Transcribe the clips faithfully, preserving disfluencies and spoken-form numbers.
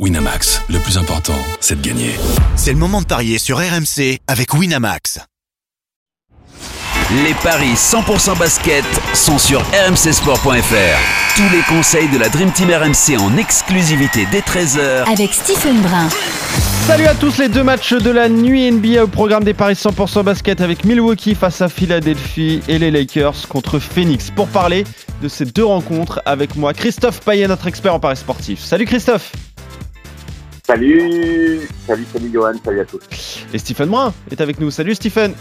Winamax, le plus important, c'est de gagner. C'est le moment de parier sur R M C avec Winamax. Les paris cent pour cent basket sont sur r m c sport point f r. Tous les conseils de la Dream Team R M C en exclusivité dès treize heures avec Stephen Brun. Salut à tous, les deux matchs de la nuit N B A au programme des paris cent pour cent basket avec Milwaukee face à Philadelphie et les Lakers contre Phoenix. Pour parler de ces deux rencontres avec moi, Christophe Payet, notre expert en paris sportif. Salut Christophe. Salut, salut, salut Johan, salut à tous. Et Stephen Moin est avec nous. Salut Stephen.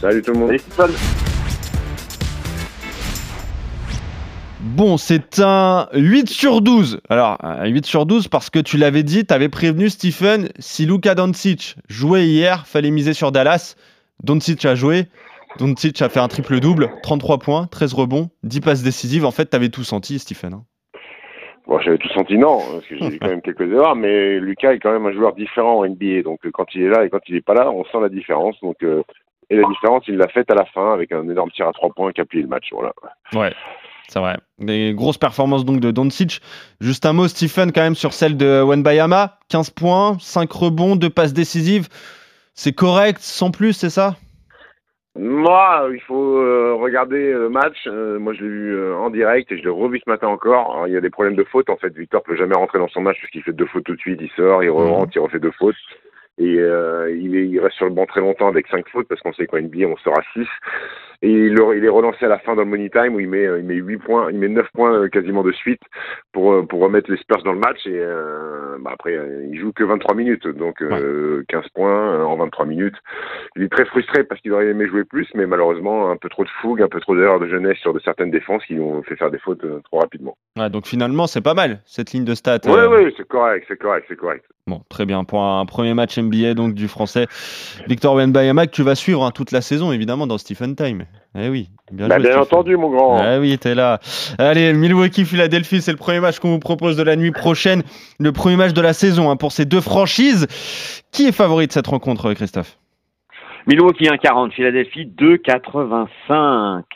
Salut tout le monde. Salut Stephen. Bon, c'est un huit sur douze. Alors, un huit sur douze parce que tu l'avais dit, tu avais prévenu Stephen, si Luca Doncic jouait hier, fallait miser sur Dallas. Doncic a joué, Doncic a fait un triple-double, trente-trois points, treize rebonds, dix passes décisives. En fait, tu avais tout senti Stephen, hein. Bon, j'avais tout senti, non, parce que j'ai vu quand même quelques erreurs, mais Lucas est quand même un joueur différent en N B A, donc quand il est là et quand il n'est pas là, on sent la différence, donc, euh, et la différence, il l'a faite à la fin, avec un énorme tir à trois points qui a plié le match, voilà. Ouais, c'est vrai. Des grosses performances donc de Doncic. Juste un mot, Stephen, quand même, sur celle de Wembanyama, quinze points, cinq rebonds, deux passes décisives, c'est correct, sans plus, c'est ça ? Moi, il faut euh, regarder le match. Euh, moi, je l'ai vu euh, en direct et je l'ai revu ce matin encore. Alors, il y a des problèmes de faute. En fait, Victor peut jamais rentrer dans son match parce qu'il fait deux fautes tout de suite. Il sort, il rentre, il refait deux fautes. Et euh, il, est, il reste sur le banc très longtemps avec cinq fautes parce qu'on sait qu'en N B A, on sort à six. Et il, il est relancé à la fin dans le Money Time où il met, il met huit points, il met neuf points quasiment de suite pour, pour remettre les Spurs dans le match. Et euh, bah après, il joue que vingt-trois minutes, donc ouais. euh, quinze points en vingt-trois minutes. Il est très frustré parce qu'il aurait aimé jouer plus, mais malheureusement, un peu trop de fougue, un peu trop d'erreurs de jeunesse sur de certaines défenses qui lui ont fait faire des fautes trop rapidement. Ah, donc finalement, c'est pas mal cette ligne de stats. Oui, euh... oui, c'est correct, c'est correct, c'est correct. Bon, très bien. Pour un premier match N B A donc, du français Victor Wembanyama, que tu vas suivre hein, toute la saison, évidemment, dans Stephen Time. Eh oui, bien, bah, joué, bien entendu, mon grand. Ah oui, t'es là. Allez, Milwaukee-Philadelphie, c'est le premier match qu'on vous propose de la nuit prochaine. Le premier match de la saison hein, pour ces deux franchises. Qui est favori de cette rencontre, Christophe ? Milwaukee un virgule quarante, Philadelphie deux virgule quatre-vingt-cinq.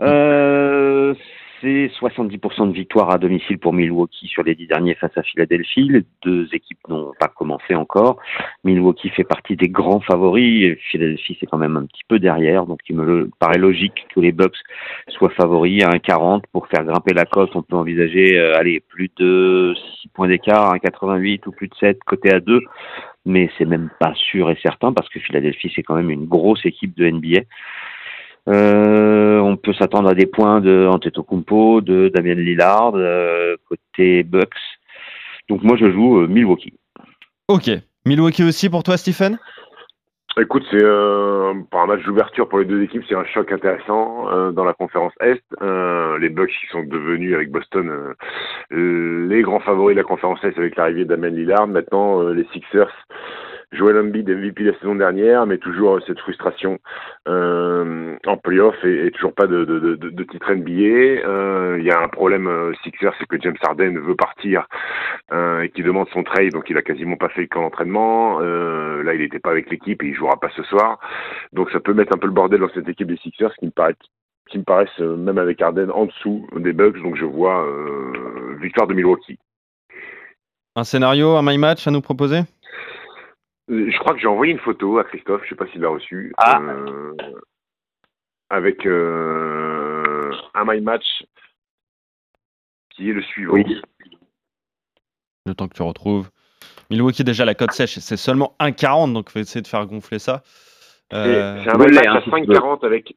Euh... C'est soixante-dix pour cent de victoire à domicile pour Milwaukee sur les dix derniers face à Philadelphie. Les deux équipes n'ont pas commencé encore. Milwaukee fait partie des grands favoris. Philadelphie, c'est quand même un petit peu derrière. Donc, il me paraît logique que les Bucks soient favoris à un virgule quarante. Pour faire grimper la cote, on peut envisager euh, allez, plus de six points d'écart, un virgule quatre-vingt-huit ou plus de sept, côté à deux. Mais c'est même pas sûr et certain parce que Philadelphie, c'est quand même une grosse équipe de N B A. Euh, on peut s'attendre à des points de Antetokounmpo, de Damian Lillard, euh, côté Bucks. Donc moi je joue euh, Milwaukee. Ok, Milwaukee aussi pour toi Stephen ? Écoute, c'est euh, un match d'ouverture pour les deux équipes, c'est un choc intéressant euh, dans la conférence Est. Euh, les Bucks qui sont devenus avec Boston euh, les grands favoris de la conférence Est avec l'arrivée de Damian Lillard. Maintenant euh, les Sixers, Joel Embiid M V P la saison dernière, mais toujours cette frustration euh, en play-off et, et toujours pas de, de, de, de titre N B A. Il euh, y a un problème euh, Sixers, c'est que James Harden veut partir euh, et qui demande son trade, donc il a quasiment pas fait le camp d'entraînement. Euh, là, il n'était pas avec l'équipe et il jouera pas ce soir. Donc ça peut mettre un peu le bordel dans cette équipe des Sixers, qui me paraît qui me paraissent euh, même avec Harden en dessous des Bucks. Donc je vois euh, victoire de Milwaukee. Un scénario, un my match à nous proposer? Je crois que j'ai envoyé une photo à Christophe, je ne sais pas s'il l'a reçue, ah. euh, avec euh, un My Match qui est le suivant. Oui. Le temps que tu retrouves. Milwaukee, déjà, la cote sèche, c'est seulement un virgule quarante, donc il faut essayer de faire gonfler ça. Euh... C'est un My Match à cinq virgule quarante avec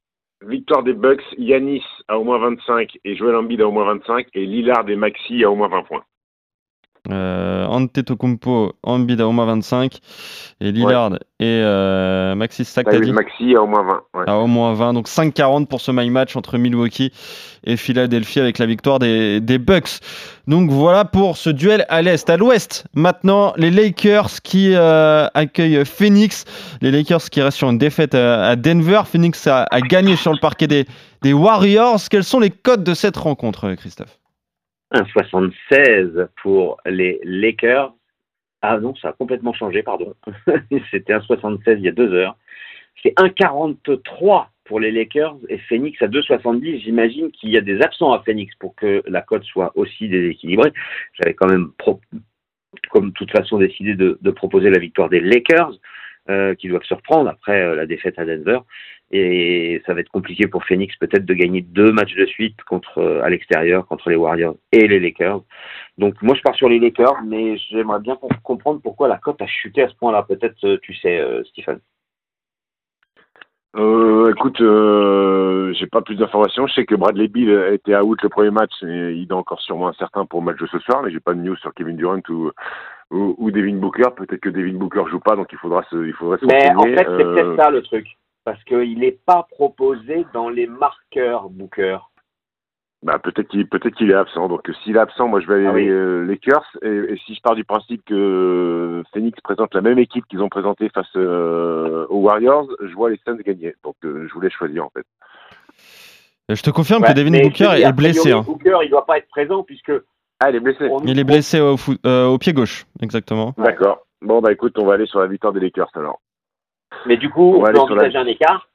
victoire des Bucks, Giannis à au moins vingt-cinq et Joel Embiid à au moins vingt-cinq et Lillard et Maxey à au moins vingt points. Euh, Antetokounmpo, Embiid à au moins vingt-cinq et Lillard ouais. et euh, Maxey Staktadi Maxey à au moins vingt, ouais. à au moins vingt, donc cinq virgule quarante pour ce my match entre Milwaukee et Philadelphie avec la victoire des, des Bucks. Donc voilà pour ce duel à l'Est. À l'Ouest maintenant, les Lakers qui euh, accueillent Phoenix, les Lakers qui restent sur une défaite à, à Denver. Phoenix a, a gagné sur le parquet des, des Warriors. Quelles sont les cotes de cette rencontre, Christophe ? un virgule soixante-seize pour les Lakers. Ah non, ça a complètement changé, pardon. C'était un virgule soixante-seize il y a deux heures. C'est un virgule quarante-trois pour les Lakers et Phoenix à deux virgule soixante-dix. J'imagine qu'il y a des absents à Phoenix pour que la cote soit aussi déséquilibrée. J'avais quand même, pro- comme de toute façon, décidé de, de proposer la victoire des Lakers, euh, qui doivent se reprendre après euh, la défaite à Denver. Et ça va être compliqué pour Phoenix peut-être de gagner deux matchs de suite contre euh, à l'extérieur, contre les Warriors et les Lakers. Donc moi je pars sur les Lakers, mais j'aimerais bien pour- comprendre pourquoi la cote a chuté à ce point-là. Peut-être euh, tu sais, euh, Stéphane. Euh, écoute, euh, j'ai pas plus d'informations. Je sais que Bradley Beal a été out le premier match et il est encore sûrement incertain pour le match de ce soir, mais j'ai pas de news sur Kevin Durant ou, ou, ou Devin Booker. Peut-être que Devin Booker joue pas, donc il faudra se, il faudra se mais continuer. En fait, c'est euh... peut-être ça le truc, parce qu'il est pas proposé dans les marqueurs Booker. Bah peut-être qu'il, peut-être qu'il est absent. Donc s'il est absent, moi je vais aller ah oui. euh, les Lakers. Et, et si je pars du principe que Phoenix présente la même équipe qu'ils ont présentée face euh, aux Warriors, je vois les Suns gagner. Donc euh, je voulais choisir en fait. Je te confirme ouais, que Devin Booker dis, est blessé. Hein. Booker, il doit pas être présent puisque ah, il est blessé. On... Il est blessé au, foot, euh, au pied gauche, exactement. D'accord. Bon bah écoute, on va aller sur la victoire des Lakers alors. Mais du coup, on, on va peut envisager la... un écart.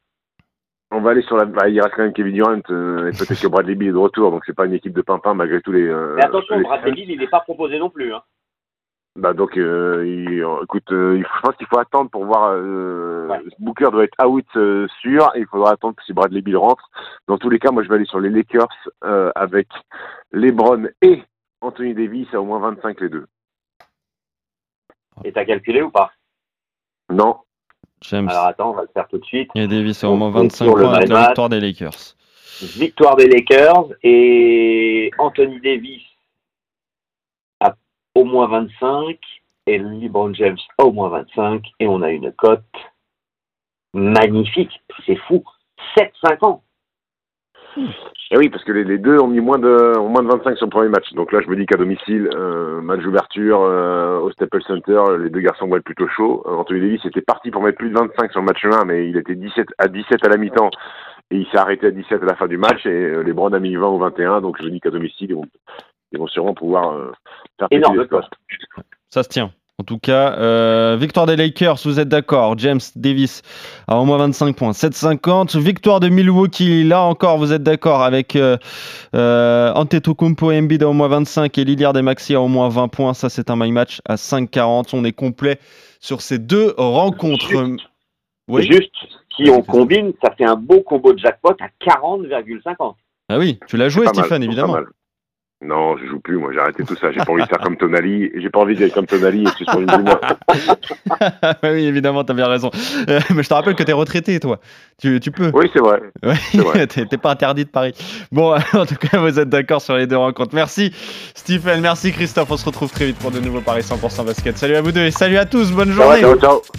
On va aller sur la. Bah, il reste quand même Kevin Durant euh, et peut-être que Bradley Beal est de retour, donc c'est pas une équipe de pimpin malgré tous les. Euh, Mais attention, les... Bradley Beal il n'est pas proposé non plus. Hein. Bah donc, euh, il, écoute, euh, je pense qu'il faut attendre pour voir. Euh, ouais. Booker doit être out euh, sûr, et il faudra attendre si Bradley Beal rentre. Dans tous les cas, moi je vais aller sur les Lakers euh, avec LeBron et Anthony Davis à au moins vingt-cinq les deux. Et t'as calculé ou pas ? Non. James. Alors attends, on va le faire tout de suite. Il y a Davis à au moins vingt-cinq points avec la victoire des Lakers. Victoire des Lakers et Anthony Davis à au moins vingt-cinq et LeBron James à au moins vingt-cinq et on a une cote magnifique, c'est fou, sept virgule cinquante. Et oui, parce que les, les deux ont mis moins de, moins de vingt-cinq sur le premier match. Donc là, je me dis qu'à domicile, euh, match d'ouverture euh, au Staples Center, les deux garçons vont être plutôt chauds. Anthony Davis était parti pour mettre plus de vingt-cinq sur le match un, mais il était dix-sept à dix-sept à la mi-temps et il s'est arrêté à dix-sept à la fin du match. Et euh, les Browns a mis vingt ou vingt et un, donc je me dis qu'à domicile, ils vont, ils vont sûrement pouvoir euh, faire péter les postes. Ça se tient. En tout cas, euh, victoire des Lakers, vous êtes d'accord, James Davis à au moins vingt-cinq points, sept virgule cinquante. Victoire de Milwaukee, là encore, vous êtes d'accord avec euh, euh, Antetokounmpo et Embiid à au moins vingt-cinq et Lillard et Maxey à au moins vingt points. Ça, c'est un my match à cinq virgule quarante. On est complet sur ces deux rencontres. Juste, oui juste si on combine, ça fait un beau combo de jackpot à quarante virgule cinquante. Ah oui, tu l'as joué, Stéphane, évidemment. Non, je joue plus, moi j'ai arrêté tout ça, j'ai pas envie de faire comme Tonali, j'ai pas envie d'être comme Tonali et tu sois une moi. Oui, évidemment, t'as bien raison. Euh, mais je te rappelle que t'es retraité, toi. Tu, tu peux. Oui, c'est vrai. Ouais. C'est vrai. t'es, t'es pas interdit de Paris. Bon, en tout cas, vous êtes d'accord sur les deux rencontres. Merci Stephen, merci Christophe, on se retrouve très vite pour de nouveaux Paris cent pour cent Basket. Salut à vous deux et salut à tous, bonne journée. Ciao, ciao, ciao.